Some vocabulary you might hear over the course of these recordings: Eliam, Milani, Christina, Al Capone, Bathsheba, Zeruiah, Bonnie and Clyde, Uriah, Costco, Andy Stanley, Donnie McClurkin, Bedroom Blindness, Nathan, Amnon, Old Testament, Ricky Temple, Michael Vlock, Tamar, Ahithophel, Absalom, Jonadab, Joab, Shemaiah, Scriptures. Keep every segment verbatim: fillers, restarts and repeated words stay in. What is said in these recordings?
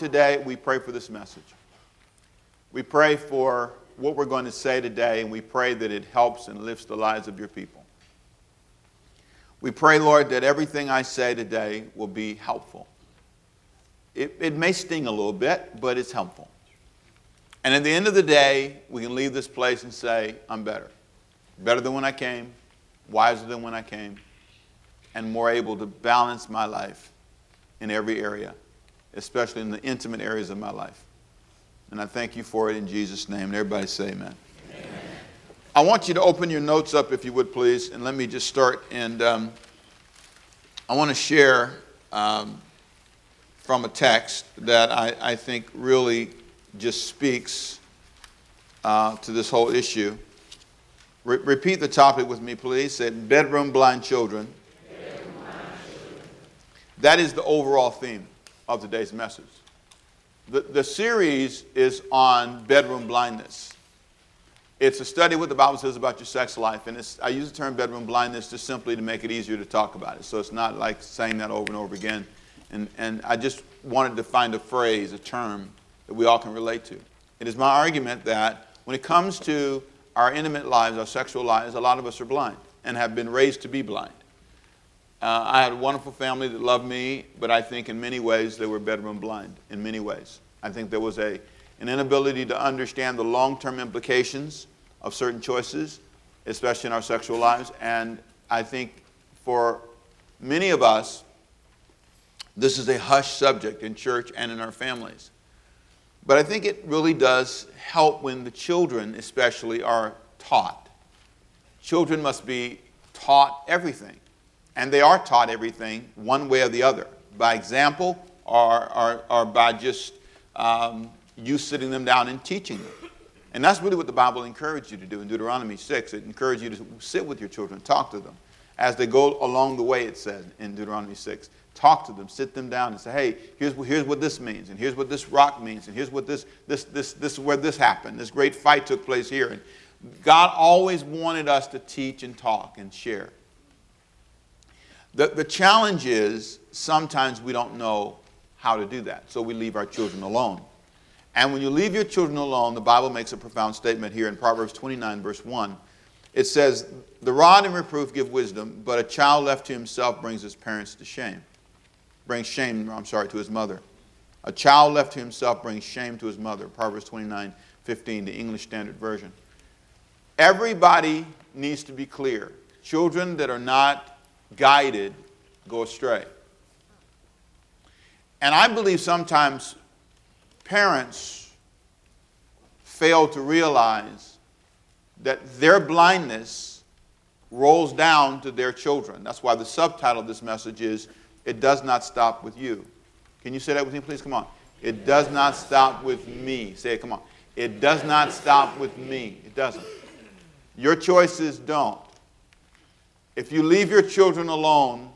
today, we pray for this message. We pray for what we're going to say today, and we pray that it helps and lifts the lives of your people. We pray, Lord, that everything I say today will be helpful. It, it may sting a little bit, but it's helpful. And at the end of the day, we can leave this place and say, I'm better. Better than when I came, wiser than when I came, and more able to balance my life in every area, especially in the intimate areas of my life. And I thank you for it in Jesus' name. And everybody say amen. Amen. I want you to open your notes up, if you would, please. And let me just start. And um, I want to share um, from a text that I, I think really just speaks uh, to this whole issue. Re- repeat the topic with me, please. Say, bedroom blind children. Bedroom blind children. That is the overall theme of today's message. The, the series is on bedroom blindness. It's a study of what the Bible says about your sex life. And it's, I use the term bedroom blindness just simply to make it easier to talk about it. So it's not like saying that over and over again. And, and I just wanted to find a phrase, a term that we all can relate to. It is my argument that when it comes to our intimate lives, our sexual lives, a lot of us are blind and have been raised to be blind. Uh, I had a wonderful family that loved me, but I think in many ways they were bedroom blind, in many ways. I think there was a, an inability to understand the long-term implications of certain choices, especially in our sexual lives. And I think for many of us, this is a hushed subject in church and in our families. But I think it really does help when the children especially are taught. Children must be taught everything. And they are taught everything one way or the other, by example or, or, or by just um, you sitting them down and teaching them. And that's really what the Bible encouraged you to do in Deuteronomy six. It encouraged you to sit with your children, talk to them. As they go along the way, it says in Deuteronomy six, talk to them, sit them down and say, hey, here's, here's what this means, and here's what this rock means, and here's what this, this, this, this where this happened. This great fight took place here. And God always wanted us to teach and talk and share. The, the challenge is sometimes we don't know how to do that, so we leave our children alone. And when you leave your children alone, the Bible makes a profound statement here in Proverbs twenty-nine, verse one. It says, the rod and reproof give wisdom, but a child left to himself brings his parents to shame. Brings shame, I'm sorry, to his mother. A child left to himself brings shame to his mother. Proverbs twenty-nine, fifteen, the English Standard Version. Everybody needs to be clear. Children that are not guided go astray. And I believe sometimes parents fail to realize that their blindness rolls down to their children. That's why the subtitle of this message is, It Does Not Stop With You. Can you say that with me, please? Come on. It does not stop with me. Say it, come on. It does not stop with me. It doesn't. Your choices don't. If you leave your children alone,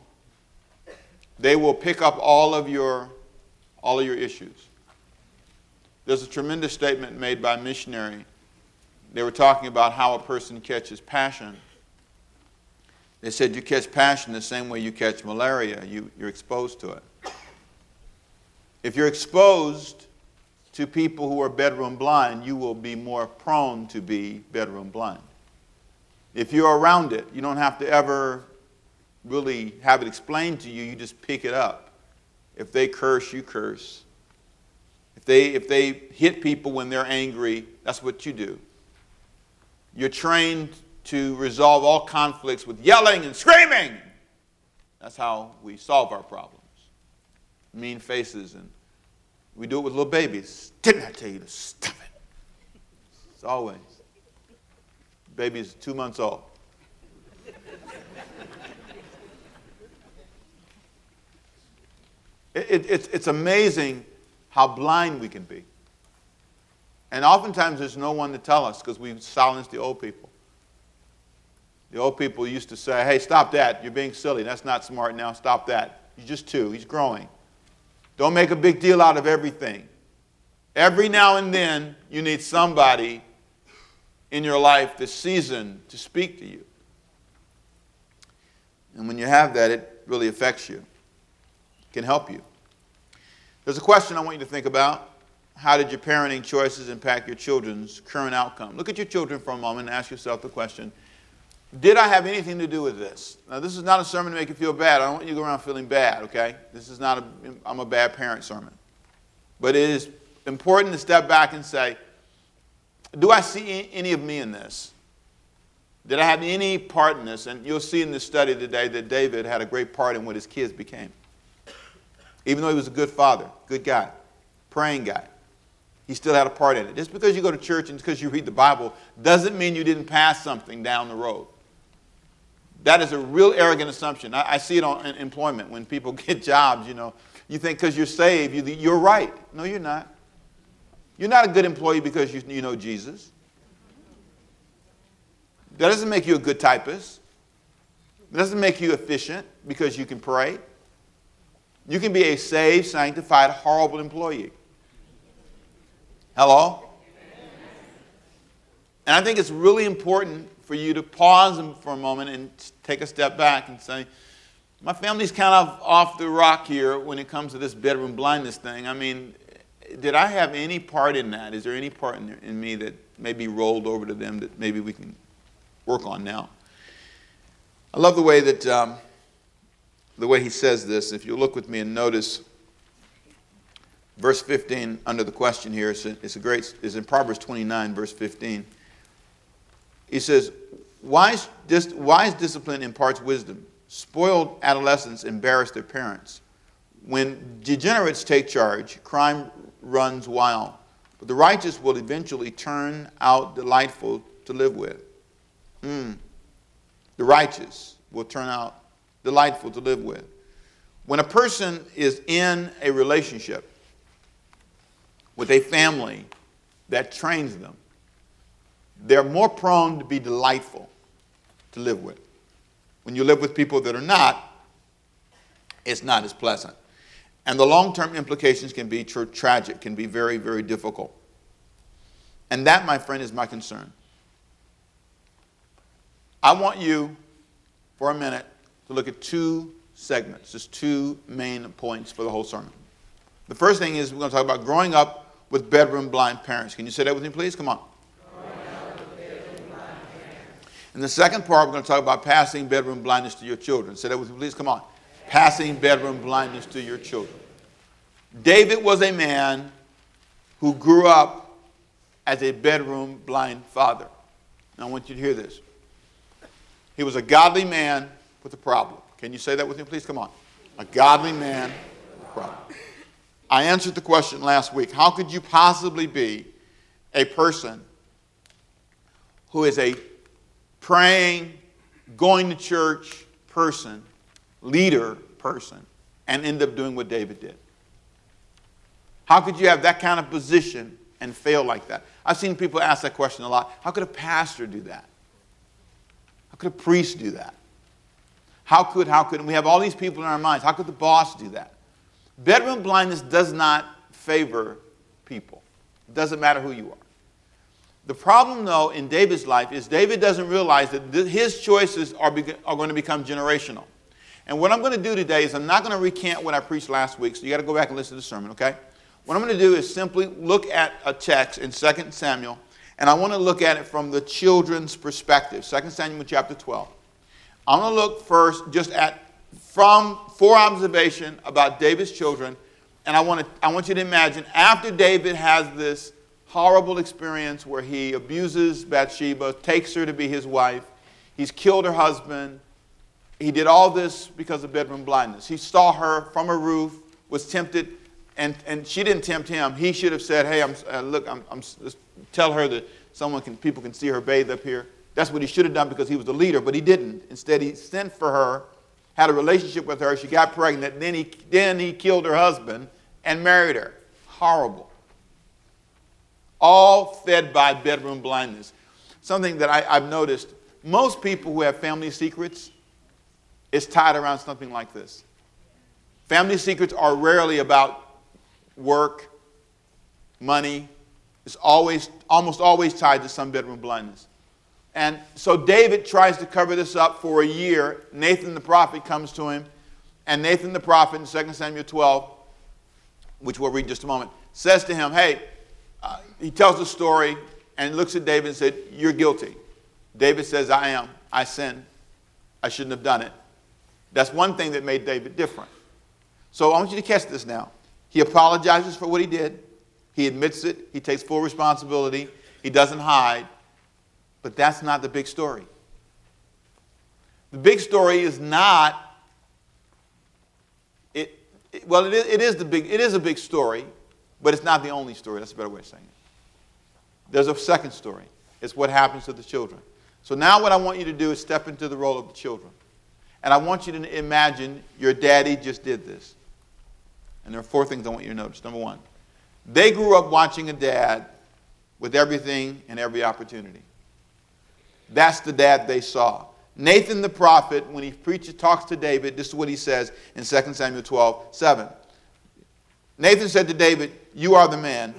they will pick up all of your, all of your issues. There's a tremendous statement made by a missionary. They were talking about how a person catches passion. They said you catch passion the same way you catch malaria. You, you're exposed to it. If you're exposed to people who are bedroom blind, you will be more prone to be bedroom blind. If you're around it, you don't have to ever really have it explained to you. You just pick it up. If they curse, you curse. If they, if they hit people when they're angry, that's what you do. You're trained to resolve all conflicts with yelling and screaming. That's how we solve our problems. Mean faces, and we do it with little babies. Didn't I tell you to stop it? It's always. Baby's two months old. it, it, it's, it's amazing how blind we can be. And oftentimes there's no one to tell us because we've silenced the old people. The old people used to say, hey, stop that. You're being silly. That's not smart now. Stop that. You're just two. He's growing. Don't make a big deal out of everything. Every now and then you need somebody in your life this season to speak to you. And when you have that, it really affects you. It can help you. There's a question I want you to think about. How did your parenting choices impact your children's current outcome? Look at your children for a moment and ask yourself the question, did I have anything to do with this? Now, this is not a sermon to make you feel bad. I don't want you to go around feeling bad, okay? This is not a I'm a bad parent sermon. But it is important to step back and say, do I see any of me in this? Did I have any part in this? And you'll see in this study today that David had a great part in what his kids became. Even though he was a good father, good guy, praying guy, he still had a part in it. Just because you go to church and because you read the Bible doesn't mean you didn't pass something down the road. That is a real arrogant assumption. I, I see it on in employment when people get jobs, you know. You think because you're saved, you, you're right. No, you're not. You're not a good employee because you, you know Jesus. That doesn't make you a good typist. It doesn't make you efficient because you can pray. You can be a saved, sanctified, horrible employee. Hello? And I think it's really important for you to pause for a moment and take a step back and say, my family's kind of off the rock here when it comes to this bedroom blindness thing. I mean, did I have any part in that? Is there any part in, in me that maybe rolled over to them that maybe we can work on now? I love the way that um, the way he says this. If you look with me and notice verse fifteen under the question here, it's, a, it's a great. It's in Proverbs twenty-nine, verse fifteen. He says, "Wise, dis, wise discipline imparts wisdom. Spoiled adolescents embarrass their parents. When degenerates take charge, crime runs wild. But the righteous will eventually turn out delightful to live with." Mm. The righteous will turn out delightful to live with. When a person is in a relationship with a family that trains them, they're more prone to be delightful to live with. When you live with people that are not, it's not as pleasant. And the long-term implications can be tra- tragic, can be very, very difficult. And that, my friend, is my concern. I want you, for a minute, to look at two segments, just two main points for the whole sermon. The first thing is we're going to talk about growing up with bedroom blind parents. Can you say that with me, please? Come on. Growing up with bedroom blind parents. In the second part, we're going to talk about passing bedroom blindness to your children. Say that with me, please. Come on. Passing bedroom blindness to your children. David was a man who grew up as a bedroom blind father. Now, I want you to hear this. He was a godly man with a problem. Can you say that with me, please? Come on. A godly man with a problem. I answered the question last week. How could you possibly be a person who is a praying, going to church person, leader person, and end up doing what David did? How could you have that kind of position and fail like that? I've seen people ask that question a lot. How could a pastor do that? How could a priest do that? How could, how could, and we have all these people in our minds. How could the boss do that? Bedroom blindness does not favor people. It doesn't matter who you are. The problem, though, in David's life is David doesn't realize that th- his choices are, be- are going to become generational. And what I'm going to do today is I'm not going to recant what I preached last week, so you got to go back and listen to the sermon, okay? What I'm going to do is simply look at a text in Second Samuel. And I want to look at it from the children's perspective, Second Samuel chapter twelve. I'm going to look first just at from for observation about David's children. And I want to I want you to imagine after David has this horrible experience where he abuses Bathsheba, takes her to be his wife, he's killed her husband. He did all this because of bedroom blindness. He saw her from a roof, was tempted. And and she didn't tempt him. He should have said, "Hey, I'm uh, look, I'm, I'm tell her that someone can people can see her bathe up here." That's what he should have done because he was the leader, but he didn't. Instead, he sent for her, had a relationship with her. She got pregnant. Then he then he killed her husband and married her. Horrible. All fed by bedroom blindness. Something that I, I've noticed: most people who have family secrets is tied around something like this. Family secrets are rarely about work, money. Is always, almost always tied to some bedroom blindness. And so David tries to cover this up for a year. Nathan the prophet comes to him, and Nathan the prophet in Second Samuel twelve which we'll read in just a moment, says to him, hey, uh, he tells the story and looks at David and said, you're guilty. David says, I am. I sinned. I shouldn't have done it. That's one thing that made David different. So I want you to catch this now. He apologizes for what he did. He admits it. He takes full responsibility. He doesn't hide. But that's not the big story. The big story is not, it, it well, it is, it is the big, it is a big story, but it's not the only story. That's a better way of saying it. There's a second story. It's what happens to the children. So now what I want you to do is step into the role of the children. And I want you to imagine your daddy just did this. And there are four things I want you to notice. Number one, they grew up watching a dad with everything and every opportunity. That's the dad they saw. Nathan the prophet, when he preaches, talks to David, this is what he says in Second Samuel twelve, seven. Nathan said to David, you are the man.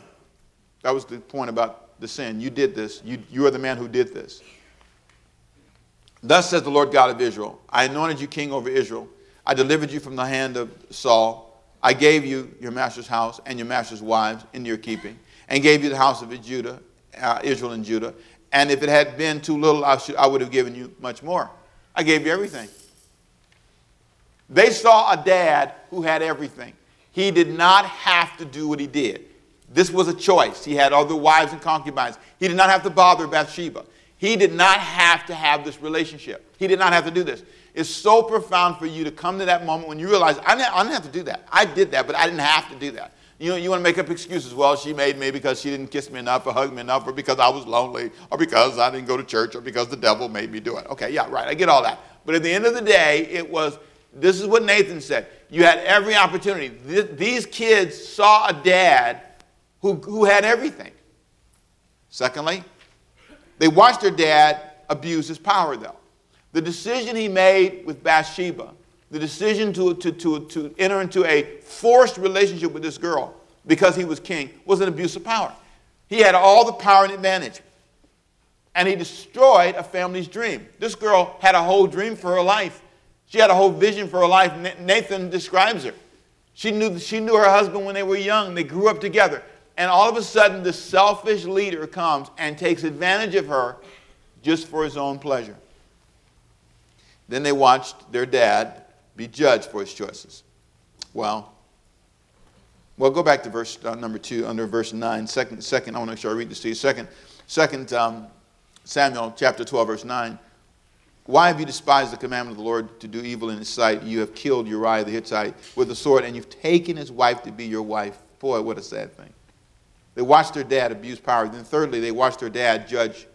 That was the point about the sin. You did this. You, you are the man who did this. Thus says the Lord God of Israel, I anointed you king over Israel. I delivered you from the hand of Saul. I gave you your master's house and your master's wives into your keeping, and gave you the house of Judah, uh, Israel and Judah. And if it had been too little, I, should, I would have given you much more. I gave you everything. They saw a dad who had everything. He did not have to do what he did. This was a choice. He had other wives and concubines. He did not have to bother Bathsheba. He did not have to have this relationship. He did not have to do this. It's so profound for you to come to that moment when you realize, I didn't, I didn't have to do that. I did that, but I didn't have to do that. You know, you want to make up excuses. Well, she made me because she didn't kiss me enough or hug me enough, or because I was lonely, or because I didn't go to church, or because the devil made me do it. Okay, yeah, right. I get all that. But at the end of the day, it was, this is what Nathan said. You had every opportunity. Th- these kids saw a dad who, who had everything. Secondly, they watched their dad abuse his power, though. The decision he made with Bathsheba, the decision to, to, to, to enter into a forced relationship with this girl because he was king, was an abuse of power. He had all the power and advantage. And he destroyed a family's dream. This girl had a whole dream for her life. She had a whole vision for her life. Nathan describes her. She knew, she knew her husband when they were young. They grew up together. And all of a sudden, this selfish leader comes and takes advantage of her just for his own pleasure. Then they watched their dad be judged for his choices. Well, well, go back to verse uh, number two, under verse nine. Second, second, I want to make sure I read this to you. Second, second um, Samuel chapter twelve, verse nine. Why have you despised the commandment of the Lord to do evil in his sight? You have killed Uriah the Hittite with the sword, and you've taken his wife to be your wife. Boy, what a sad thing. They watched their dad abuse power. Then thirdly, they watched their dad judge,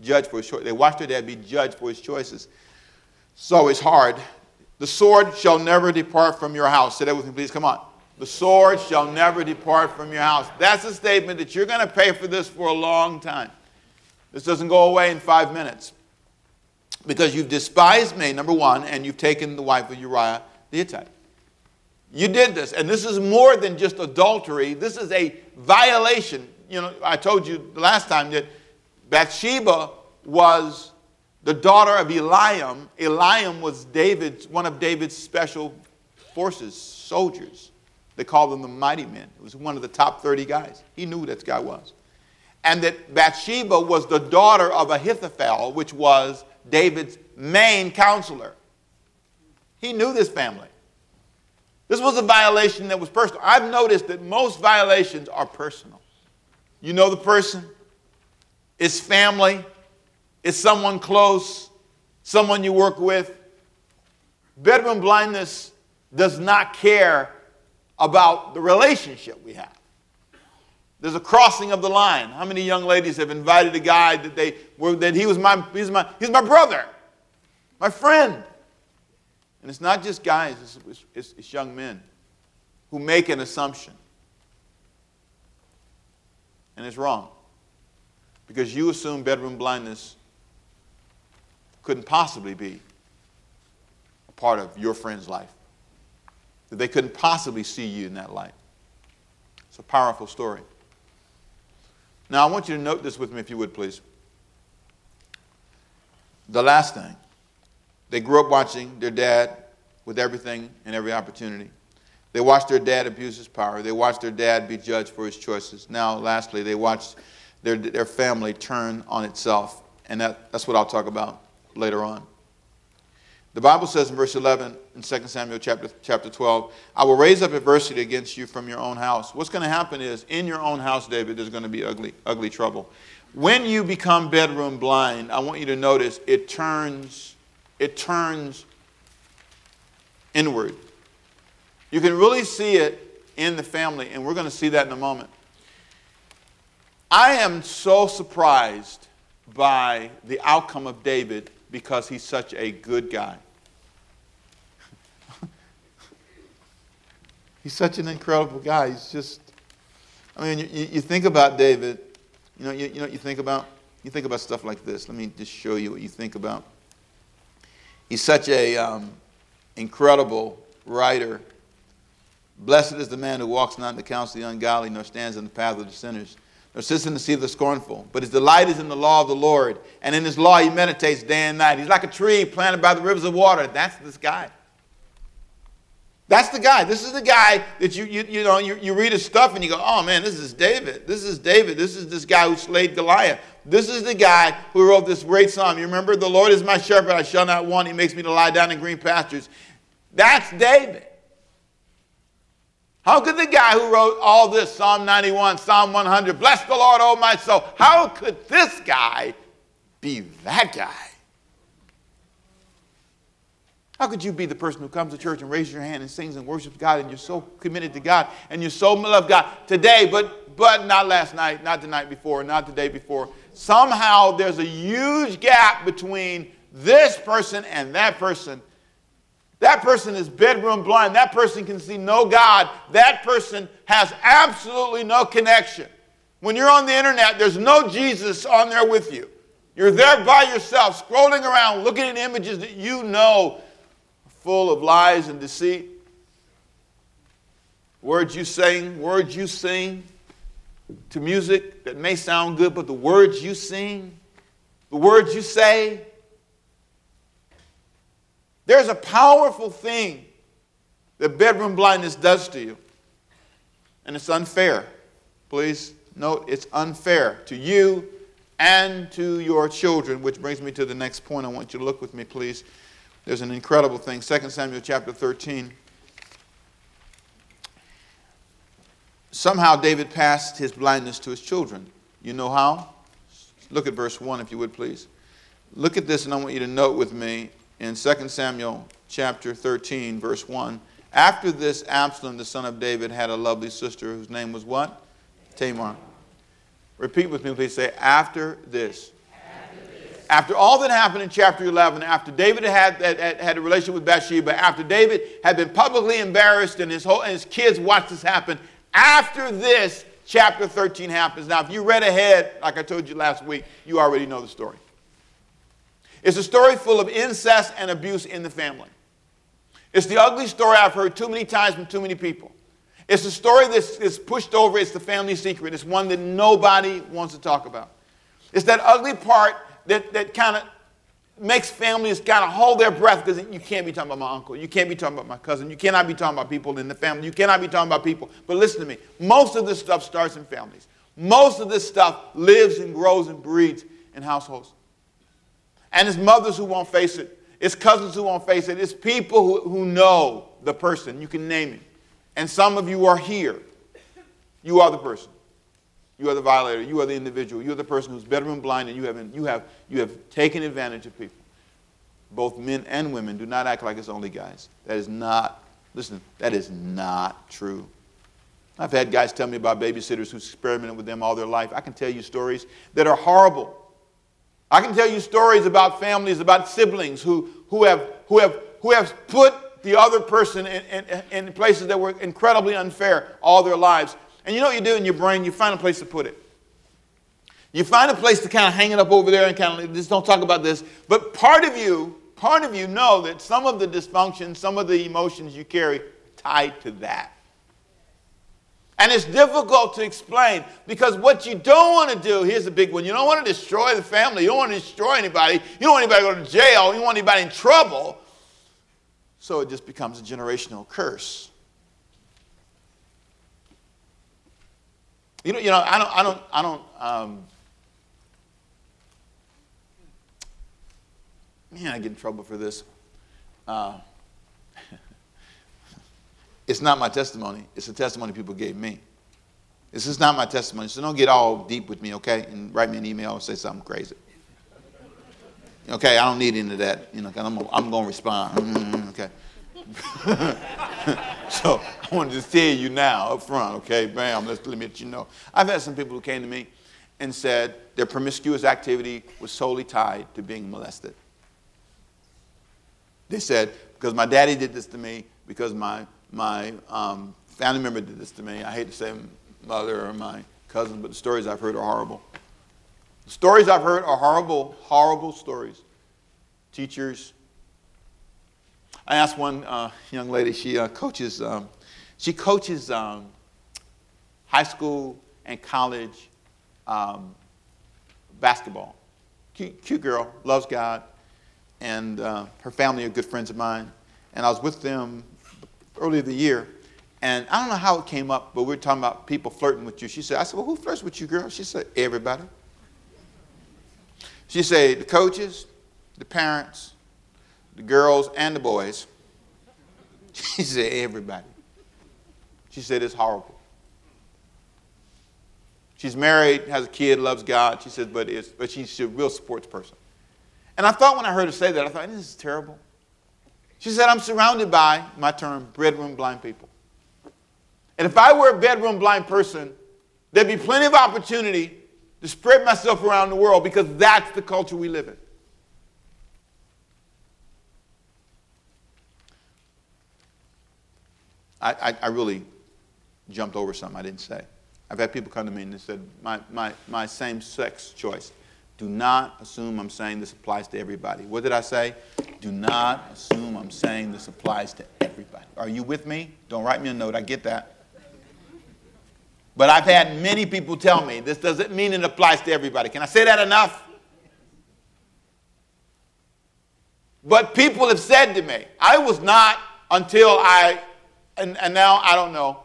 judge for his choices. They watched their dad be judged for his choices. So it's hard. The sword shall never depart from your house. Say that with me, please. Come on. The sword shall never depart from your house. That's a statement that you're going to pay for this for a long time. This doesn't go away in five minutes. Because you've despised me, number one, and you've taken the wife of Uriah the Hittite. You did this, and this is more than just adultery. This is a violation. You know, I told you the last time that Bathsheba was the daughter of Eliam. Eliam was David's, one of David's special forces, soldiers. They called them the mighty men. It was one of the top thirty guys. He knew who that guy was. And that Bathsheba was the daughter of Ahithophel, which was David's main counselor. He knew this family. This was a violation that was personal. I've noticed that most violations are personal. You know the person, it's family, it's someone close, someone you work with. Bedroom blindness does not care about the relationship we have. There's a crossing of the line. How many young ladies have invited a guy that they were that he was my he's my he's my brother, my friend? And it's not just guys, it's, it's, it's young men who make an assumption. And it's wrong. Because you assume bedroom blindness couldn't possibly be a part of your friend's life. That they couldn't possibly see you in that light. It's a powerful story. Now, I want you to note this with me, if you would, please. The last thing. They grew up watching their dad with everything and every opportunity. They watched their dad abuse his power. They watched their dad be judged for his choices. Now, lastly, they watched their their family turn on itself. And that, that's what I'll talk about later on. The Bible says in verse eleven, in Second Samuel chapter, chapter twelve, I will raise up adversity against you from your own house. What's going to happen is, in your own house, David, there's going to be ugly, ugly trouble. When you become bedroom blind, I want you to notice it turns, it turns inward. You can really see it in the family, and we're going to see that in a moment. I am so surprised by the outcome of David because he's such a good guy. He's such an incredible guy. He's just, I mean, you, you think about David, you know, you, you know what you think about? You think about stuff like this. Let me just show you what you think about. He's such a um, incredible writer. Blessed is the man who walks not in the counsel of the ungodly, nor stands in the path of the sinners, nor sits in the seat of the scornful. But his delight is in the law of the Lord, and in his law he meditates day and night. He's like a tree planted by the rivers of water. That's this guy. That's the guy. This is the guy that you you you know you, you read his stuff and you go, oh man, this is David. This is David. This is this guy who slayed Goliath. This is the guy who wrote this great psalm. You remember, the Lord is my shepherd, I shall not want. He makes me to lie down in green pastures. That's David. How could the guy who wrote all this, Psalm ninety-one, Psalm one hundred, bless the Lord, oh my soul, how could this guy be that guy? How could you be the person who comes to church and raises your hand and sings and worships God, and you're so committed to God, and you're so love God today, but, but not last night, not the night before, not the day before. Somehow there's a huge gap between this person and that person. That person is bedroom blind. That person can see no God. That person has absolutely no connection. When you're on the internet, there's no Jesus on there with you. You're there by yourself, scrolling around, looking at images that you know are full of lies and deceit. Words you sing, words you sing to music that may sound good, but the words you sing, the words you say, there's a powerful thing that bedroom blindness does to you. And it's unfair. Please note, it's unfair to you and to your children, which brings me to the next point. I want you to look with me, please. There's an incredible thing. Second Samuel chapter thirteen. Somehow David passed his blindness to his children. You know how? Look at verse one, if you would, please. Look at this, and I want you to note with me. In Second Samuel chapter thirteen, verse one, after this, Absalom, the son of David, had a lovely sister whose name was what? Tamar. Repeat with me, please. Say, after this. After this. After all that happened in chapter eleven, after David had, had, had a relationship with Bathsheba, after David had been publicly embarrassed and his, whole, and his kids watched this happen, after this, chapter thirteen happens. Now, if you read ahead, like I told you last week, you already know the story. It's a story full of incest and abuse in the family. It's the ugly story I've heard too many times from too many people. It's a story that's, that's pushed over. It's the family secret. It's one that nobody wants to talk about. It's that ugly part that, that kind of makes families kind of hold their breath, because you can't be talking about my uncle. You can't be talking about my cousin. You cannot be talking about people in the family. You cannot be talking about people. But listen to me. Most of this stuff starts in families. Most of this stuff lives and grows and breeds in households. And it's mothers who won't face it. It's cousins who won't face it. It's people who, who know the person. You can name him. And some of you are here. You are the person. You are the violator. You are the individual. You are the person who's bedroom blind, and you have, you have, you have taken advantage of people. Both men and women. Do not act like it's only guys. That is not, listen, that is not true. I've had guys tell me about babysitters who experimented with them all their life. I can tell you stories that are horrible. I can tell you stories about families, about siblings who, who, have, who, have, who have put the other person in, in, in places that were incredibly unfair all their lives. And you know what you do in your brain? You find a place to put it. You find a place to kind of hang it up over there and kind of just don't talk about this. But part of you, part of you know that some of the dysfunction, some of the emotions you carry tied to that. And it's difficult to explain, because what you don't want to do, here's the big one, you don't want to destroy the family. You don't want to destroy anybody. You don't want anybody to go to jail. You don't want anybody in trouble. So it just becomes a generational curse. You know, you know, I don't, I don't, I don't. Um, man, I get in trouble for this. Uh, it's not my testimony. It's the testimony people gave me. This is not my testimony, so don't get all deep with me, okay? And write me an email and say something crazy. Okay, I don't need any of that, you know, because I'm, I'm going to respond. Mm-hmm, okay. So I wanted to tell you now up front, okay? Bam, let's let me let you know. I've had some people who came to me and said their promiscuous activity was solely tied to being molested. They said, because my daddy did this to me, because my, my um, family member did this to me. I hate to say mother or my cousin, but the stories I've heard are horrible. The stories I've heard are horrible, horrible stories. Teachers. I asked one uh, young lady. She uh, coaches. Um, she coaches um, high school and college um, basketball. Cute, cute girl, loves God, and uh, her family are good friends of mine. And I was with them earlier in the year. And I don't know how it came up, but we were talking about people flirting with you. She said, I said, well, who flirts with you, girl? She said, everybody. She said, the coaches, the parents, the girls, and the boys. She said, everybody. She said, it's horrible. She's married, has a kid, loves God. She said, but, it's, but she's a real sports person. And I thought when I heard her say that, I thought, this is terrible. She said, I'm surrounded by, my term, bedroom blind people. And if I were a bedroom blind person, there'd be plenty of opportunity to spread myself around the world because that's the culture we live in. I, I, I really jumped over something I didn't say. I've had people come to me and they said, my, my, my same-sex choice. Do not assume I'm saying this applies to everybody. What did I say? Do not assume I'm saying this applies to everybody. Are you with me? Don't write me a note. I get that. But I've had many people tell me this doesn't mean it applies to everybody. Can I say that enough? But people have said to me, I was not until I, and, and now I don't know.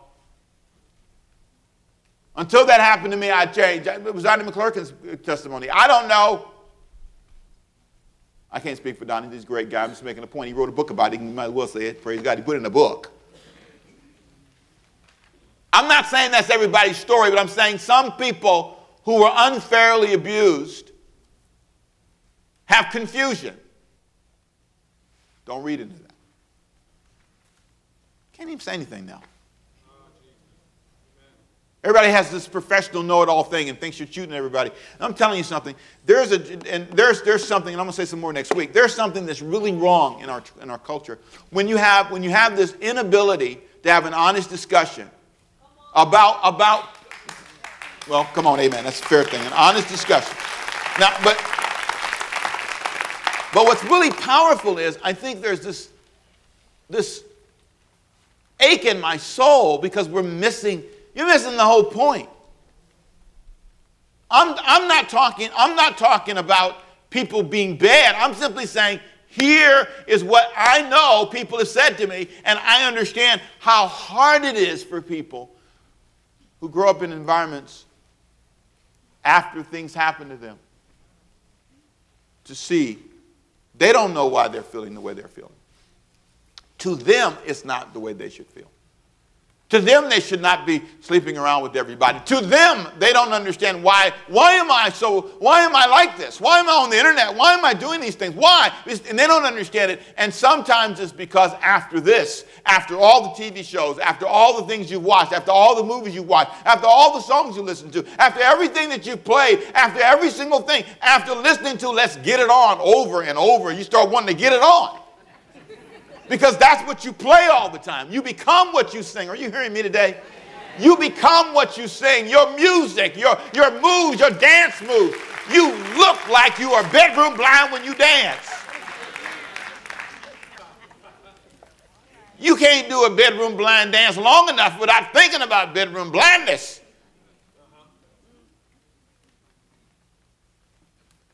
Until that happened to me, I changed. It was Donnie McClurkin's testimony. I don't know. I can't speak for Donnie. He's a great guy. I'm just making a point. He wrote a book about it. You might as well say it. Praise God. He put it in a book. I'm not saying that's everybody's story, but I'm saying some people who were unfairly abused have confusion. Don't read into that. Can't even say anything now. Everybody has this professional know-it-all thing and thinks you're shooting everybody. And I'm telling you something. There's a and there's there's something, and I'm gonna say some more next week. There's something that's really wrong in our in our culture when you have when you have this inability to have an honest discussion about about. Well, come on, amen. That's a fair thing, an honest discussion. Now, but but what's really powerful is I think there's this this ache in my soul because we're missing. You're missing the whole point. I'm, I'm, not talking, I'm not talking about people being bad. I'm simply saying, here is what I know people have said to me, and I understand how hard it is for people who grow up in environments after things happen to them to see they don't know why they're feeling the way they're feeling. To them, it's not the way they should feel. To them, they should not be sleeping around with everybody. To them, they don't understand why. Why am I so, why am I like this? Why am I on the internet? Why am I doing these things? Why? And they don't understand it. And sometimes it's because after this, after all the T V shows, after all the things you've watched, after all the movies you've watched, after all the songs you listen to, after everything that you've played, after every single thing, after listening to Let's Get It On over and over, you start wanting to get it on. Because that's what you play all the time. You become what you sing. Are you hearing me today? You become what you sing. Your music, your, your moves, your dance moves. You look like you are bedroom blind when you dance. You can't do a bedroom blind dance long enough without thinking about bedroom blindness.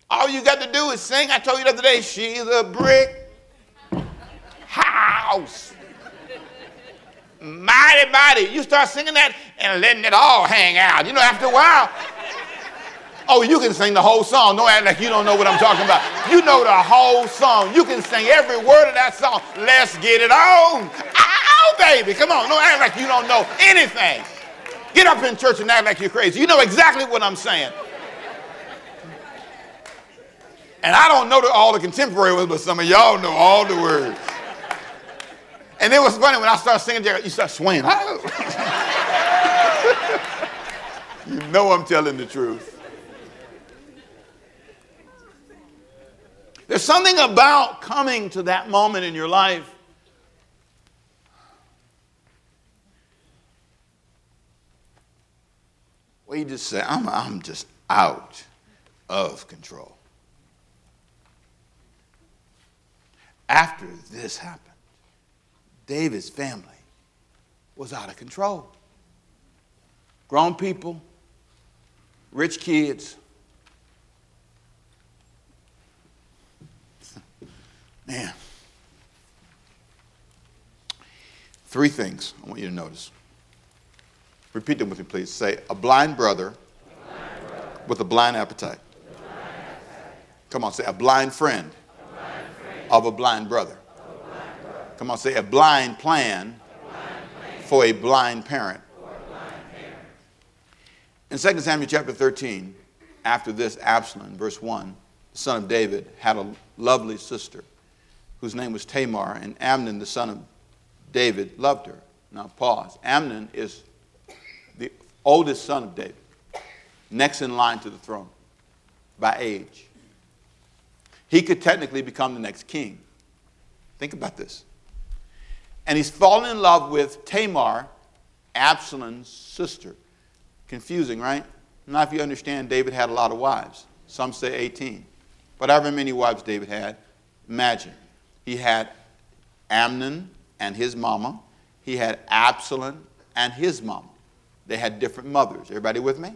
All you got to do is sing. I told you the other day, she's a brick house. mighty mighty. You start singing that and letting it all hang out. You know, after a while, oh, you can sing the whole song. Don't act like you don't know what I'm talking about. You know the whole song. You can sing every word of that song. Let's get it on. Ow, baby, come on. Don't act like you don't know anything. Get up in church and act like you're crazy. You know exactly what I'm saying. And I don't know all the contemporary ones, but some of y'all know all the words. And it was funny, when I started singing, you start swaying. You know I'm telling the truth. There's something about coming to that moment in your life where you just say, I'm, I'm just out of control. After this happened, David's family was out of control. Grown people, rich kids. Man. Three things I want you to notice. Repeat them with me, please. Say, a blind brother, a blind brother. With a blind appetite. With a blind appetite. Come on, say, a blind friend. Of a blind brother. A blind brother. Come on, say a blind plan, a blind plan. For a blind parent. For a blind parent. In Second Samuel chapter thirteen, after this, Absalom, verse one, the son of David, had a lovely sister whose name was Tamar, and Amnon, the son of David, loved her. Now pause. Amnon is the oldest son of David, next in line to the throne by age. He could technically become the next king. Think about this. And he's fallen in love with Tamar, Absalom's sister. Confusing, right? Now, if you understand, David had a lot of wives. Some say eighteen. But however many wives David had, imagine. He had Amnon and his mama. He had Absalom and his mama. They had different mothers. Everybody with me?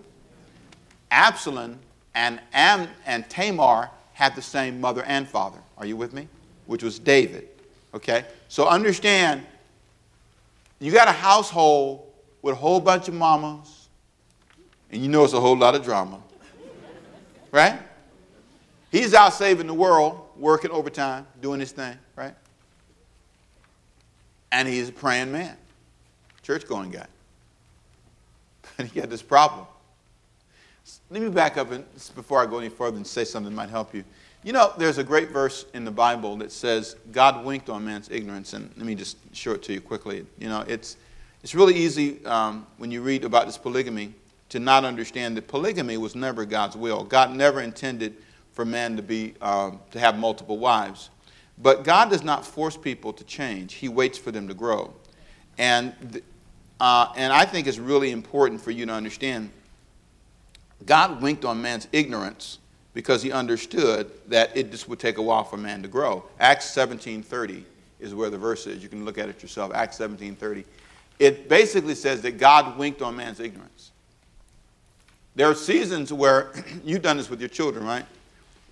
Absalom and, Am- and Tamar had the same mother and father. Are you with me? Which was David. Okay? So understand, you got a household with a whole bunch of mamas, and you know it's a whole lot of drama. Right? He's out saving the world, working overtime, doing his thing, right? And he's a praying man, church-going guy. But he got this problem. Let me back up and, before I go any further and say something that might help you. You know, there's a great verse in the Bible that says, God winked on man's ignorance. And let me just show it to you quickly. You know, it's, it's really easy um, when you read about this polygamy to not understand that polygamy was never God's will. God never intended for man to, be, um, to have multiple wives. But God does not force people to change. He waits for them to grow. And, th- uh, and I think it's really important for you to understand God winked on man's ignorance because he understood that it just would take a while for man to grow. Acts seventeen thirty is where the verse is. You can look at it yourself. Acts seventeen thirty. It basically says that God winked on man's ignorance. There are seasons where you've done this with your children, right?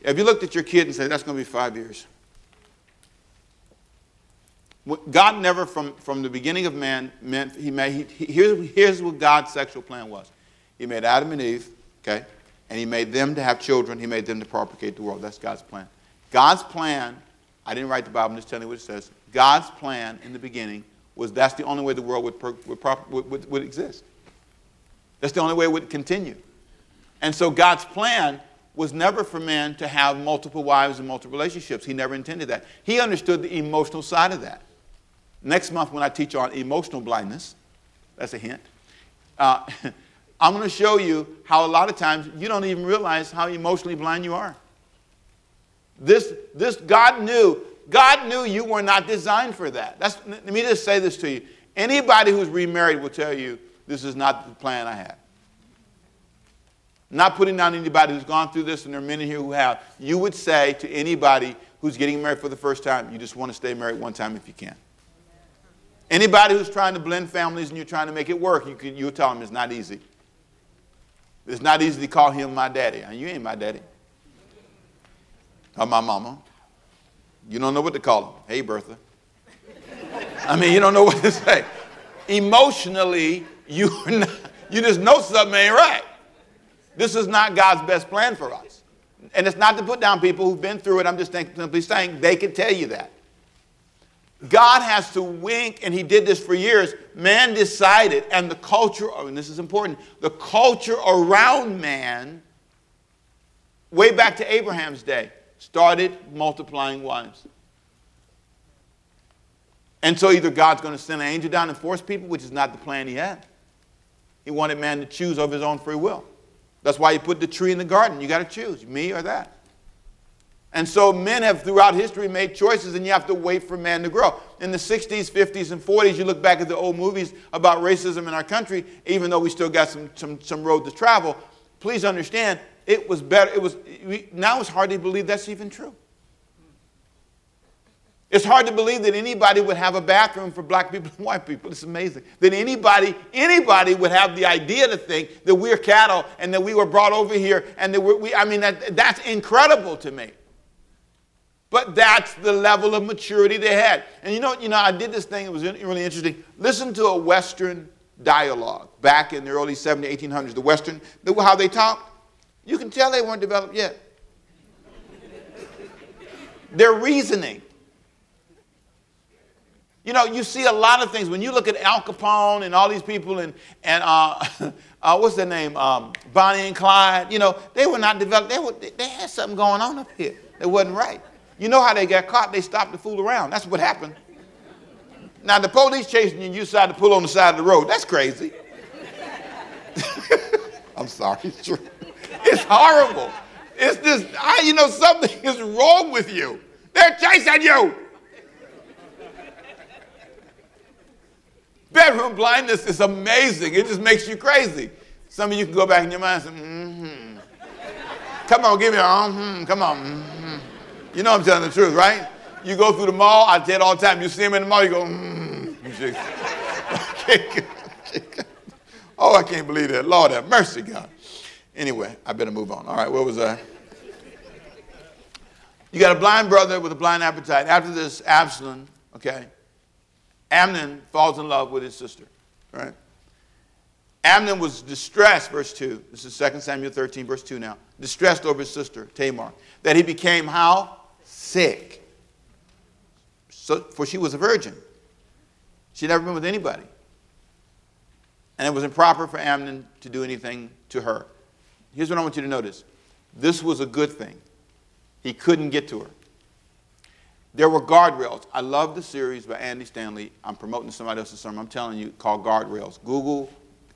Have you looked at your kid and said, that's going to be five years? God never, from, from the beginning of man, meant he made, he, here's, here's what God's sexual plan was. He made Adam and Eve, okay, and he made them to have children. He made them to propagate the world. That's God's plan. God's plan, I didn't write the Bible, I'm just telling you what it says. God's plan in the beginning was that's the only way the world would, would, would, would exist. That's the only way it would continue. And so God's plan was never for man to have multiple wives and multiple relationships. He never intended that. He understood the emotional side of that. Next month when I teach on emotional blindness, that's a hint, uh, I'm going to show you how a lot of times you don't even realize how emotionally blind you are. This, this God knew, God knew you were not designed for that. That's, let me just say this to you. Anybody who's remarried will tell you this is not the plan I had. Not putting down anybody who's gone through this, and there are many here who have. You would say to anybody who's getting married for the first time, you just want to stay married one time if you can. Anybody who's trying to blend families and you're trying to make it work, you can, you'll tell them it's not easy. It's not easy to call him my daddy. And you ain't my daddy. Or my mama. You don't know what to call him. Hey, Bertha. I mean, you don't know what to say. emotionally, you you just know something ain't right. This is not God's best plan for us. And it's not to put down people who've been through it. I'm just think, simply saying they can tell you that. God has to wink, and he did this for years. Man decided, and the culture, and this is important, the culture around man, way back to Abraham's day, started multiplying wives. And so either God's going to send an angel down and force people, which is not the plan he had. He wanted man to choose of his own free will. That's why he put the tree in the garden. You got to choose, me or that. And so men have throughout history made choices, and you have to wait for man to grow. In the sixties, fifties, and forties, you look back at the old movies about racism in our country, even though we still got some, some, some road to travel. Please understand, it was better. It was now it's hard to believe that's even true. It's hard to believe that anybody would have a bathroom for black people and white people. It's amazing that anybody, anybody would have the idea to think that we're cattle and that we were brought over here and that we're, we. I mean, that that's incredible to me. But that's the level of maturity they had. And you know, you know, I did this thing. It was really interesting. Listen to a Western dialogue back in the early seventies, eighteen hundreds. The Western, the, how they talked. You can tell they weren't developed yet. Their reasoning. You know, you see a lot of things. When you look at Al Capone and all these people and, and uh, uh, what's their name, um, Bonnie and Clyde, you know, they were not developed. They, were, they had something going on up here that wasn't right. You know how they got caught? They stopped to fool around. That's what happened. Now, the police chasing you and you decide to pull on the side of the road. That's crazy. I'm sorry. It's true. It's horrible. It's just, I, you know, something is wrong with you. They're chasing you. Bedroom blindness is amazing. It just makes you crazy. Some of you can go back in your mind and say, mm-hmm. Come on, give me a mm-hmm. Come on. Mm-hmm. You know I'm telling the truth, right? You go through the mall. I tell it all the time. You see them in the mall, you go, mm-hmm. Oh, I can't believe that. Lord have mercy, God. Anyway, I better move on. All right, where was I? You got a blind brother with a blind appetite. After this, Absalom, okay, Amnon falls in love with his sister, right? Amnon was distressed, verse two. This is Second Samuel thirteen, verse two now. Distressed over his sister, Tamar, that he became how? Sick. So, for she was a virgin. She'd never been with anybody. And it was improper for Amnon to do anything to her. Here's what I want you to notice. This was a good thing. He couldn't get to her. There were guardrails. I love the series by Andy Stanley. I'm promoting somebody else's sermon. I'm telling you, called Guardrails. Google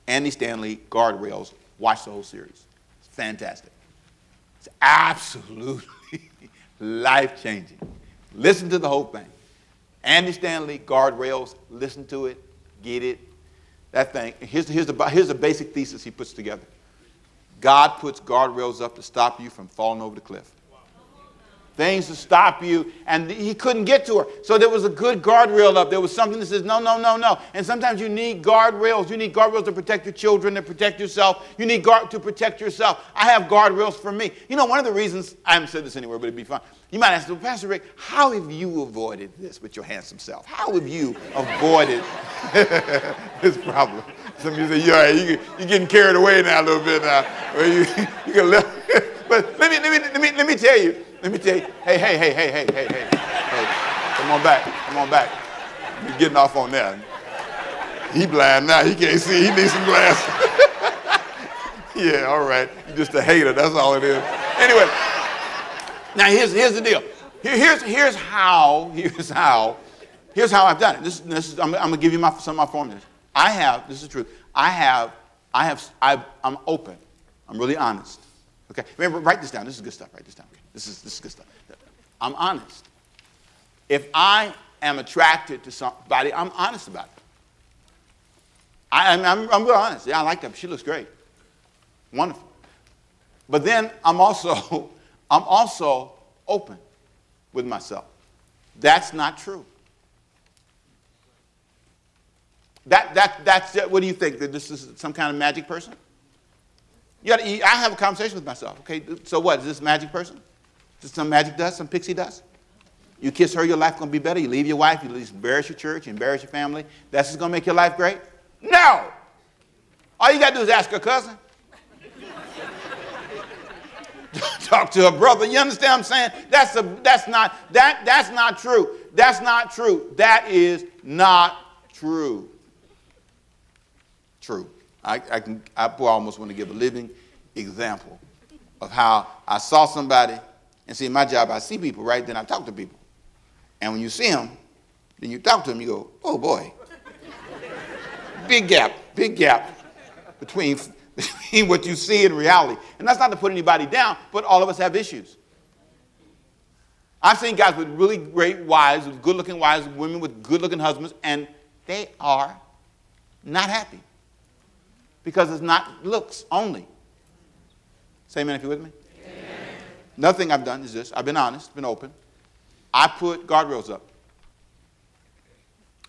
Andy Stanley Guardrails. Watch the whole series. It's fantastic. It's absolutely life-changing. Listen to the whole thing. Andy Stanley Guardrails. Listen to it. Get it. That thing. Here's, here's, the, here's the basic thesis he puts together. God puts guardrails up to stop you from falling over the cliff. Wow. Things to stop you, and he couldn't get to her. So there was a good guardrail up. There was something that says, no, no, no, no. And sometimes you need guardrails. You need guardrails to protect your children, to protect yourself. You need guard to protect yourself. I have guardrails for me. You know, one of the reasons, I haven't said this anywhere, but it'd be fun. You might ask, well, Pastor Rick, how have you avoided this with your handsome self? How have you avoided this problem? Some of you say, yeah, you, you're getting carried away now a little bit now. You, you can live. But let me, let, me, let, me, let me tell you. Let me tell you. Hey, hey, hey, hey, hey, hey, hey. Hey, come on back. Come on back. You're getting off on that. He blind now. He can't see. He needs some glasses. Yeah, all right. You're just a hater. That's all it is. Anyway, now here's, here's the deal. Here, here's, here's how. Here's how. Here's how I've done it. This, this is, I'm, I'm going to give you my, some of my formulas. I have, this is the truth, I have, I have, I've, I'm open. I'm really honest. Okay, remember, write this down. This is good stuff. Write this down. Okay. This is this is good stuff. I'm honest. If I am attracted to somebody, I'm honest about it. I, I'm, I'm, I'm real honest. Yeah, I like them. She looks great. Wonderful. But then I'm also, I'm also open with myself. That's not true. That, that, that's it. What do you think? That this is some kind of magic person? You gotta, you, I have a conversation with myself. Okay, so what? Is this a magic person? Is this some magic dust? Some pixie dust? You kiss her, your life going to be better. You leave your wife, you embarrass your church, you embarrass your family. That's just going to make your life great? No! All you got to do is ask her cousin. Talk to her brother. You understand what I'm saying? That's a, that's not that that's not true. That's not true. That is not true. True. I, I can I almost want to give a living example of how I saw somebody. And see, my job, I see people, right? Then I talk to people. And when you see them, then you talk to them, you go, oh, boy. Big gap, big gap between, between what you see and reality. And that's not to put anybody down, but all of us have issues. I've seen guys with really great wives, with good-looking wives, women with good-looking husbands, and they are not happy because it's not looks only. Say amen if you're with me. Nothing I've done is this. I've been honest, been open. I put guardrails up.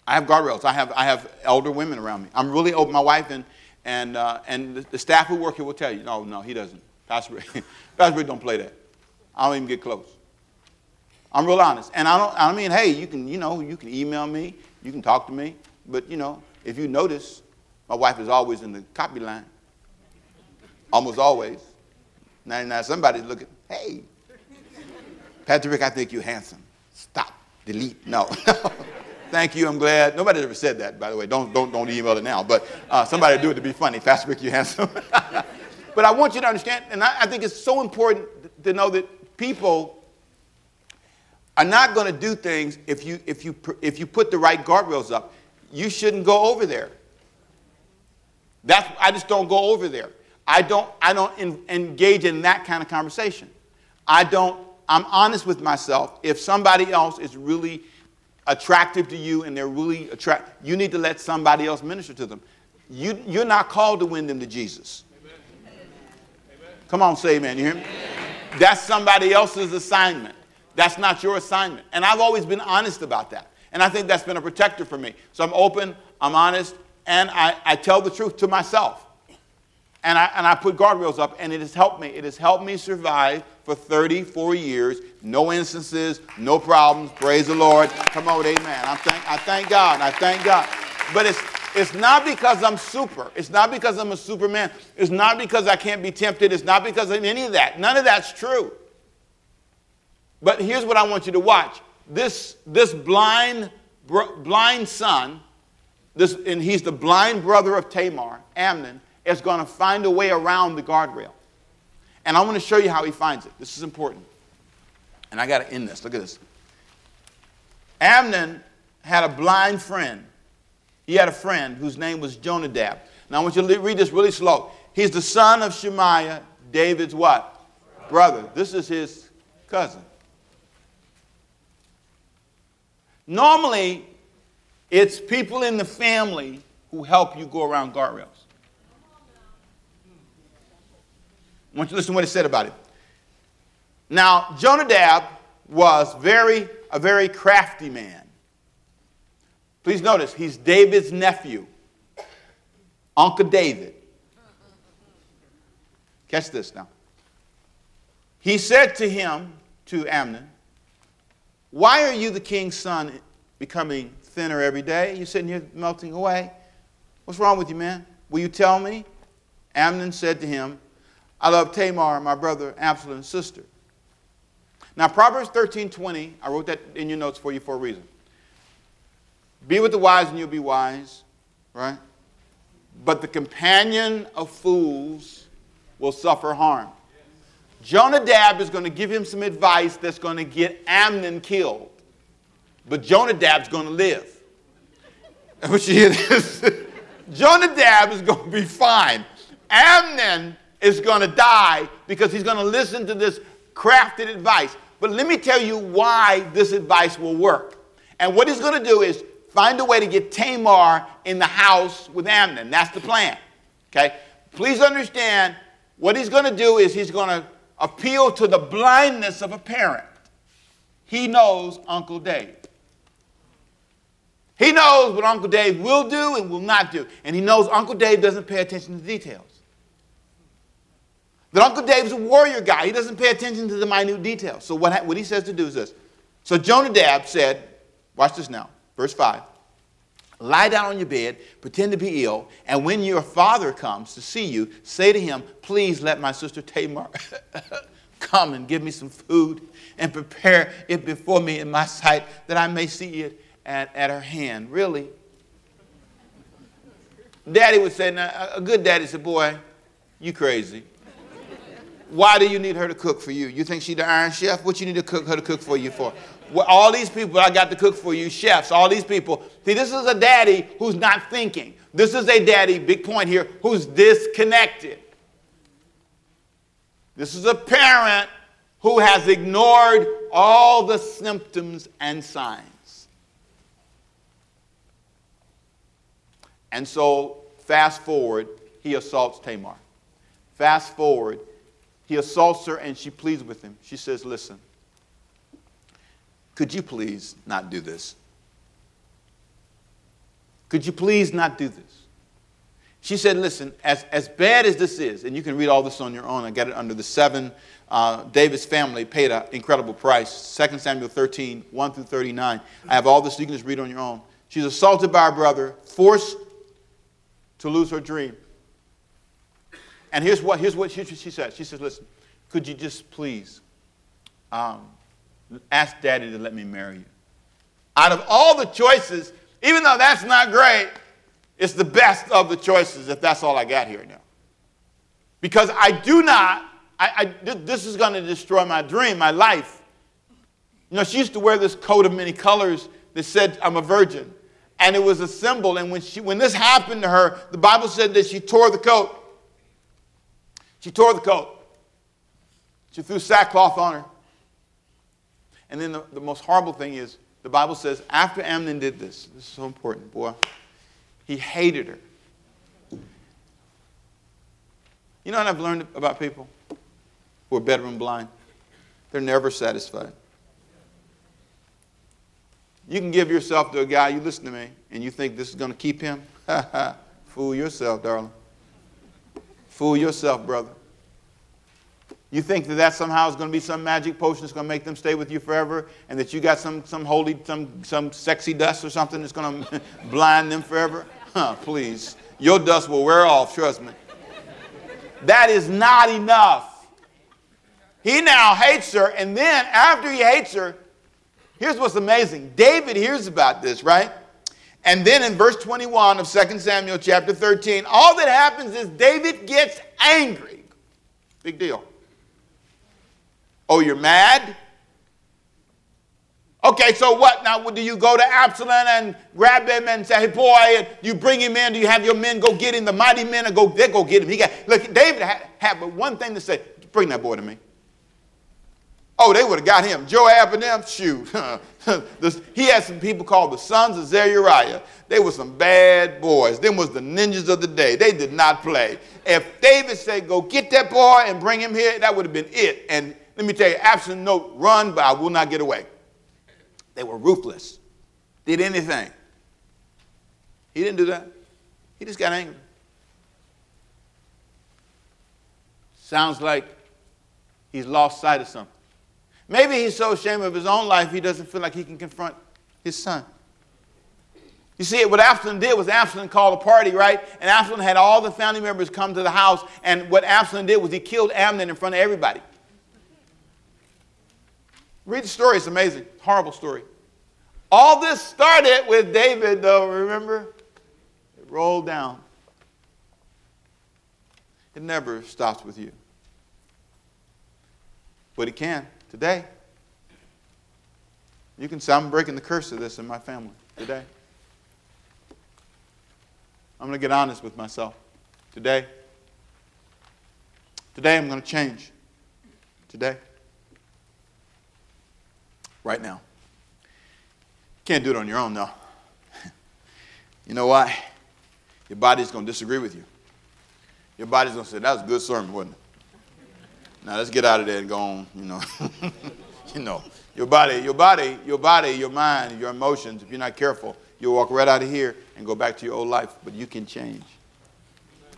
I have guardrails. I have I have elder women around me. I'm really open. My wife and and uh, and the, the staff who work here will tell you, no, no, he doesn't. Pastor Rick, Pastor Rick don't play that. I don't even get close. I'm real honest, and I don't. I mean, hey, you can you know you can email me, you can talk to me, but you know if you notice, my wife is always in the copy line. Almost always. Now, now somebody's looking. Hey, Patrick, I think you're handsome. Stop. Delete. No. Thank you. I'm glad. Nobody's ever said that, by the way. Don't don't don't email it now. But uh, somebody do it to be funny. Patrick, you're handsome. But I want you to understand, and I, I think it's so important to know that people are not going to do things if you if you if you put the right guardrails up. You shouldn't go over there. That's I just don't go over there. I don't I don't in, engage in that kind of conversation. I don't, I'm honest with myself. If somebody else is really attractive to you and they're really attractive, you need to let somebody else minister to them. You, you're not called to win them to Jesus. Amen. Amen. Come on, say amen. You hear me? Amen. That's somebody else's assignment. That's not your assignment. And I've always been honest about that. And I think that's been a protector for me. So I'm open, I'm honest, and I, I tell the truth to myself. And I, and I put guardrails up, and it has helped me. It has helped me survive for thirty-four years. No instances, no problems. Praise the Lord. Come on, amen. I thank, I thank God, and I thank God. But it's, it's not because I'm super. It's not because I'm a superman. It's not because I can't be tempted. It's not because of any of that. None of that's true. But here's what I want you to watch. This, this blind, blind son, this, and he's the blind brother of Tamar, Amnon, is going to find a way around the guardrail. And I want to show you how he finds it. This is important. And I got to end this. Look at this. Amnon had a blind friend. He had a friend whose name was Jonadab. Now I want you to read this really slow. He's the son of Shemaiah, David's what? Brother. Brother. This is his cousin. Normally, it's people in the family who help you go around guardrails. I want you to listen to what it said about it. Now, Jonadab was very, a very crafty man. Please notice, he's David's nephew. Uncle David. Catch this now. He said to him, to Amnon, why are you the king's son becoming thinner every day? You're sitting here melting away. What's wrong with you, man? Will you tell me? Amnon said to him, I love Tamar, my brother, Absalom's sister. Now, Proverbs thirteen twenty, I wrote that in your notes for you for a reason. Be with the wise and you'll be wise, right? But the companion of fools will suffer harm. Jonadab is going to give him some advice that's going to get Amnon killed. But Jonadab's going to live. And what you hear is Jonadab is going to be fine. Amnon is going to die because he's going to listen to this crafted advice. But let me tell you why this advice will work. And what he's going to do is find a way to get Tamar in the house with Amnon. That's the plan. Okay? Please understand what he's going to do is he's going to appeal to the blindness of a parent. He knows Uncle Dave. He knows what Uncle Dave will do and will not do. And he knows Uncle Dave doesn't pay attention to details. That Uncle Dave's a warrior guy. He doesn't pay attention to the minute details. So what, what he says to do is this. So Jonadab said, watch this now, verse five. Lie down on your bed, pretend to be ill, and when your father comes to see you, say to him, please let my sister Tamar come and give me some food and prepare it before me in my sight that I may see it at, at her hand. Really? Daddy would say, now, a good daddy said, boy, you crazy. Why do you need her to cook for you? You think she's the Iron Chef? What you need to cook her to cook for you for? Well, all these people I got to cook for you, chefs, all these people. See, this is a daddy who's not thinking. This is a daddy, big point here, who's disconnected. This is a parent who has ignored all the symptoms and signs. And so, fast forward, he assaults Tamar. Fast forward, he assaults her and she pleads with him. She says, listen, could you please not do this? Could you please not do this? She said, listen, as, as bad as this is, and you can read all this on your own. I got it under the seven. Uh, David's family paid an incredible price. Second Samuel thirteen, one through thirty-nine. I have all this. You can just read on your own. She's assaulted by her brother, forced to lose her dream. And here's what, here's what she, she said. She says, listen, could you just please um, ask Daddy to let me marry you? Out of all the choices, even though that's not great, it's the best of the choices if that's all I got here now. Because I do not, I, I, this is going to destroy my dream, my life. You know, she used to wear this coat of many colors that said, I'm a virgin. And it was a symbol. And when she, when this happened to her, the Bible said that she tore the coat. She tore the coat. She threw sackcloth on her. And then the, the most horrible thing is, the Bible says, after Amnon did this, this is so important, boy, he hated her. You know what I've learned about people who are bedroom blind? They're never satisfied. You can give yourself to a guy, you listen to me, and you think this is going to keep him? Ha ha, fool yourself, darling. Fool yourself, brother. You think that that somehow is going to be some magic potion that's going to make them stay with you forever, and that you got some some holy, some some sexy dust or something that's going to blind them forever? Huh, please. Your dust will wear off, trust me. That is not enough. He now hates her, and then after he hates her, here's what's amazing. David hears about this, right? And then in verse twenty-one of Second Samuel chapter thirteen, all that happens is David gets angry. Big deal. Oh, you're mad? Okay, so what? Now, do you go to Absalom and grab him and say, hey, boy, and you bring him in? Do you have your men go get him? The mighty men, or go, they go get him. He got, look, David had, had but one thing to say. Bring that boy to me. Oh, they would have got him. Joab and them, shoot. He had some people called the sons of Zeruiah. They were some bad boys. Them was the ninjas of the day. They did not play. If David said, go get that boy and bring him here, that would have been it. And let me tell you, Absalom, no, run, but I will not get away. They were ruthless. Did anything. He didn't do that. He just got angry. Sounds like he's lost sight of something. Maybe he's so ashamed of his own life he doesn't feel like he can confront his son. You see, what Absalom did was Absalom called a party, right? And Absalom had all the family members come to the house, and what Absalom did was he killed Amnon in front of everybody. Read the story. It's amazing. Horrible story. All this started with David, though, remember? It rolled down. It never stops with you. But it can. Today, you can say, I'm breaking the curse of this in my family today. I'm going to get honest with myself today. Today, I'm going to change. Today. Right now. Can't do it on your own, though. You know why? Your body's going to disagree with you. Your body's going to say, that was a good sermon, wasn't it? Now let's get out of there and go on, you know. You know, your body, your body, your body, your mind, your emotions, if you're not careful, you'll walk right out of here and go back to your old life, but you can change. Yeah.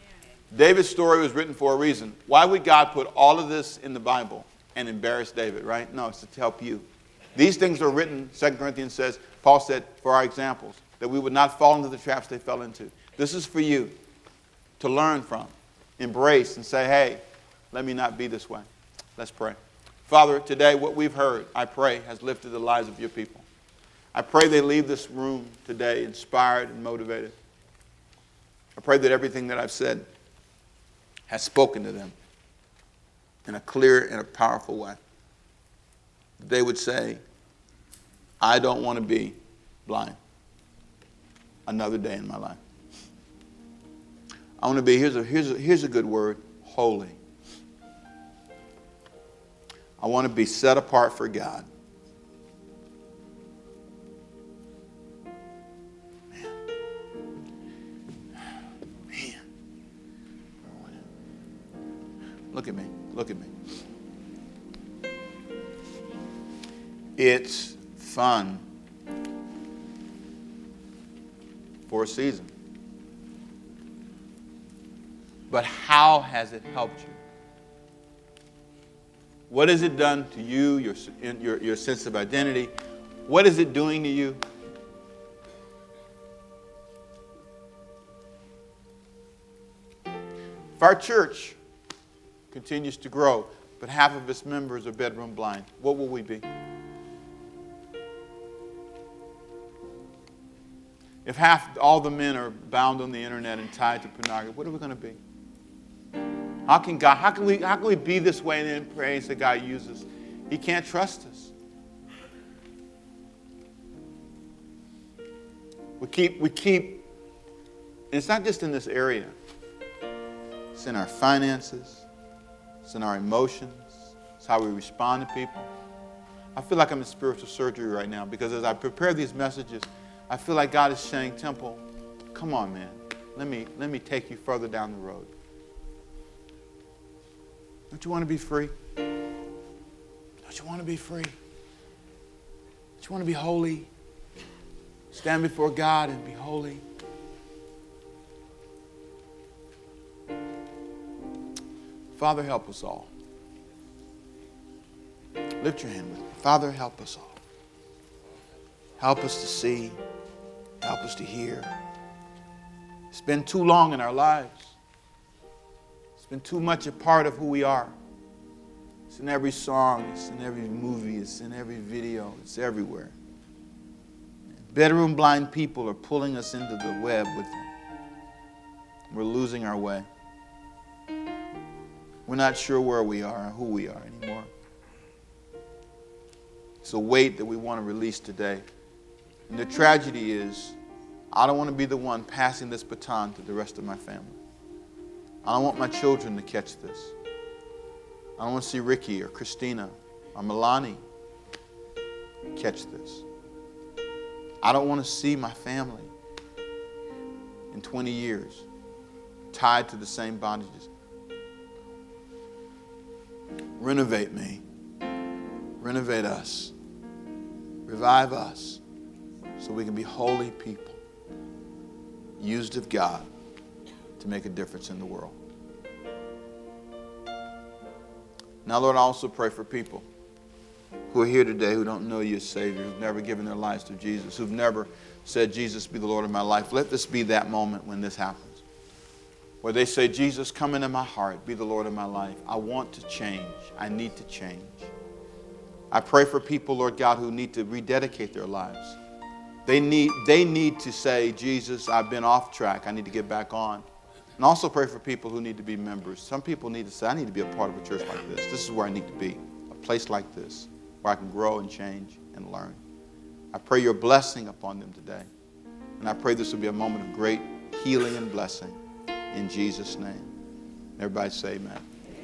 David's story was written for a reason. Why would God put all of this in the Bible and embarrass David, right? No, it's to help you. These things are written, Second Corinthians says, Paul said, for our examples, that we would not fall into the traps they fell into. This is for you to learn from, embrace, and say, hey, let me not be this way. Let's pray. Father, today what we've heard, I pray, has lifted the lives of your people. I pray they leave this room today inspired and motivated. I pray that everything that I've said has spoken to them in a clear and a powerful way. They would say, I don't want to be blind another day in my life. I want to be, here's a, here's a, here's a good word, holy. I want to be set apart for God. Man. Man. Look at me. Look at me. It's fun for a season. But how has it helped you? What has it done to you, your, your, your sense of identity? What is it doing to you? If our church continues to grow, but half of its members are bedroom blind, what will we be? If half all the men are bound on the internet and tied to pornography, what are we going to be? How can God, how can we, how can we be this way and then pray that God uses? He can't trust us. We keep, we keep, and it's not just in this area. It's in our finances. It's in our emotions. It's how we respond to people. I feel like I'm in spiritual surgery right now because as I prepare these messages, I feel like God is saying, Temple, come on, man. Let me, let me take you further down the road. Don't you want to be free? Don't you want to be free? Don't you want to be holy? Stand before God and be holy. Father, help us all. Lift your hand with me. Father, help us all. Help us to see. Help us to hear. It's been too long in our lives. Been too much a part of who we are. It's in every song, it's in every movie, it's in every video, it's everywhere. Bedroom blind people are pulling us into the web with them. We're losing our way. We're not sure where we are or who we are anymore. It's a weight that we want to release today. And the tragedy is, I don't want to be the one passing this baton to the rest of my family. I don't want my children to catch this. I don't want to see Ricky or Christina or Milani catch this. I don't want to see my family in twenty years tied to the same bondages. Renovate me. Renovate us. Revive us so we can be holy people, used of God, to make a difference in the world. Now, Lord, I also pray for people who are here today who don't know you as Savior, who've never given their lives to Jesus, who've never said, Jesus, be the Lord of my life. Let this be that moment when this happens, where they say, Jesus, come into my heart, be the Lord of my life. I want to change. I need to change. I pray for people, Lord God, who need to rededicate their lives. They need, they need to say, Jesus, I've been off track. I need to get back on. And also pray for people who need to be members. Some people need to say, I need to be a part of a church like this. This is where I need to be, a place like this, where I can grow and change and learn. I pray your blessing upon them today. And I pray this will be a moment of great healing and blessing in Jesus' name. Everybody say amen.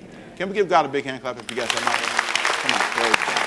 Amen. Can we give God a big hand clap if you guys are not? Come on, praise God.